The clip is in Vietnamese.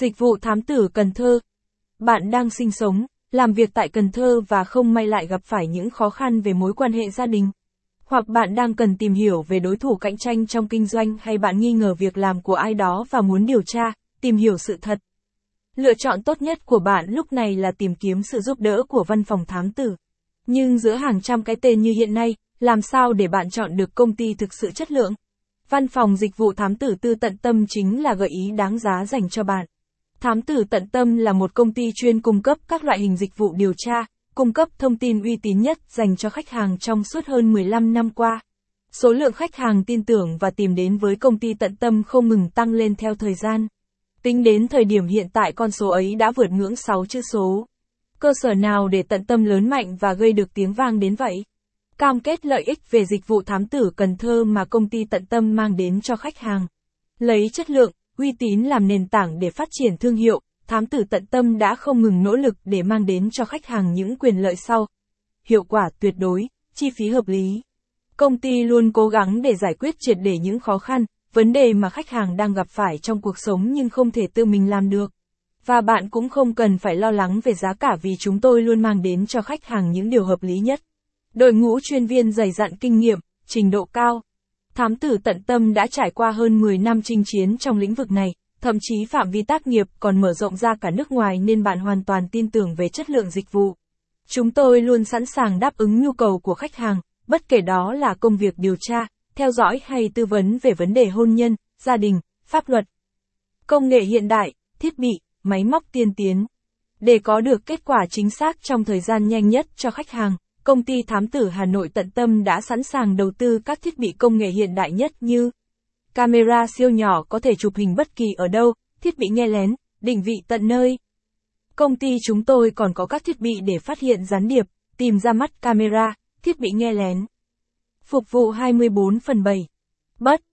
Dịch vụ thám tử Cần Thơ. Bạn đang sinh sống, làm việc tại Cần Thơ và không may lại gặp phải những khó khăn về mối quan hệ gia đình. Hoặc bạn đang cần tìm hiểu về đối thủ cạnh tranh trong kinh doanh, hay bạn nghi ngờ việc làm của ai đó và muốn điều tra, tìm hiểu sự thật. Lựa chọn tốt nhất của bạn lúc này là tìm kiếm sự giúp đỡ của văn phòng thám tử. Nhưng giữa hàng trăm cái tên như hiện nay, làm sao để bạn chọn được công ty thực sự chất lượng? Văn phòng dịch vụ thám tử Tận Tâm chính là gợi ý đáng giá dành cho bạn. Thám tử Tận Tâm là một công ty chuyên cung cấp các loại hình dịch vụ điều tra, cung cấp thông tin uy tín nhất dành cho khách hàng trong suốt hơn 15 năm qua. Số lượng khách hàng tin tưởng và tìm đến với công ty Tận Tâm không ngừng tăng lên theo thời gian. Tính đến thời điểm hiện tại, con số ấy đã vượt ngưỡng 6 chữ số. Cơ sở nào để Tận Tâm lớn mạnh và gây được tiếng vang đến vậy? Cam kết lợi ích về dịch vụ thám tử Cần Thơ mà công ty Tận Tâm mang đến cho khách hàng. Lấy chất lượng, uy tín làm nền tảng để phát triển thương hiệu, thám tử Tận Tâm đã không ngừng nỗ lực để mang đến cho khách hàng những quyền lợi sau: hiệu quả tuyệt đối, chi phí hợp lý. Công ty luôn cố gắng để giải quyết triệt để những khó khăn, vấn đề mà khách hàng đang gặp phải trong cuộc sống nhưng không thể tự mình làm được. Và bạn cũng không cần phải lo lắng về giá cả vì chúng tôi luôn mang đến cho khách hàng những điều hợp lý nhất. Đội ngũ chuyên viên dày dặn kinh nghiệm, trình độ cao. Thám tử Tận Tâm đã trải qua hơn 10 năm chinh chiến trong lĩnh vực này, thậm chí phạm vi tác nghiệp còn mở rộng ra cả nước ngoài nên bạn hoàn toàn tin tưởng về chất lượng dịch vụ. Chúng tôi luôn sẵn sàng đáp ứng nhu cầu của khách hàng, bất kể đó là công việc điều tra, theo dõi hay tư vấn về vấn đề hôn nhân, gia đình, pháp luật. Công nghệ hiện đại, thiết bị, máy móc tiên tiến. Để có được kết quả chính xác trong thời gian nhanh nhất cho khách hàng, công ty thám tử Hà Nội Tận Tâm đã sẵn sàng đầu tư các thiết bị công nghệ hiện đại nhất như camera siêu nhỏ có thể chụp hình bất kỳ ở đâu, thiết bị nghe lén, định vị tận nơi. Công ty chúng tôi còn có các thiết bị để phát hiện gián điệp, tìm ra mắt camera, thiết bị nghe lén. Phục vụ 24/7.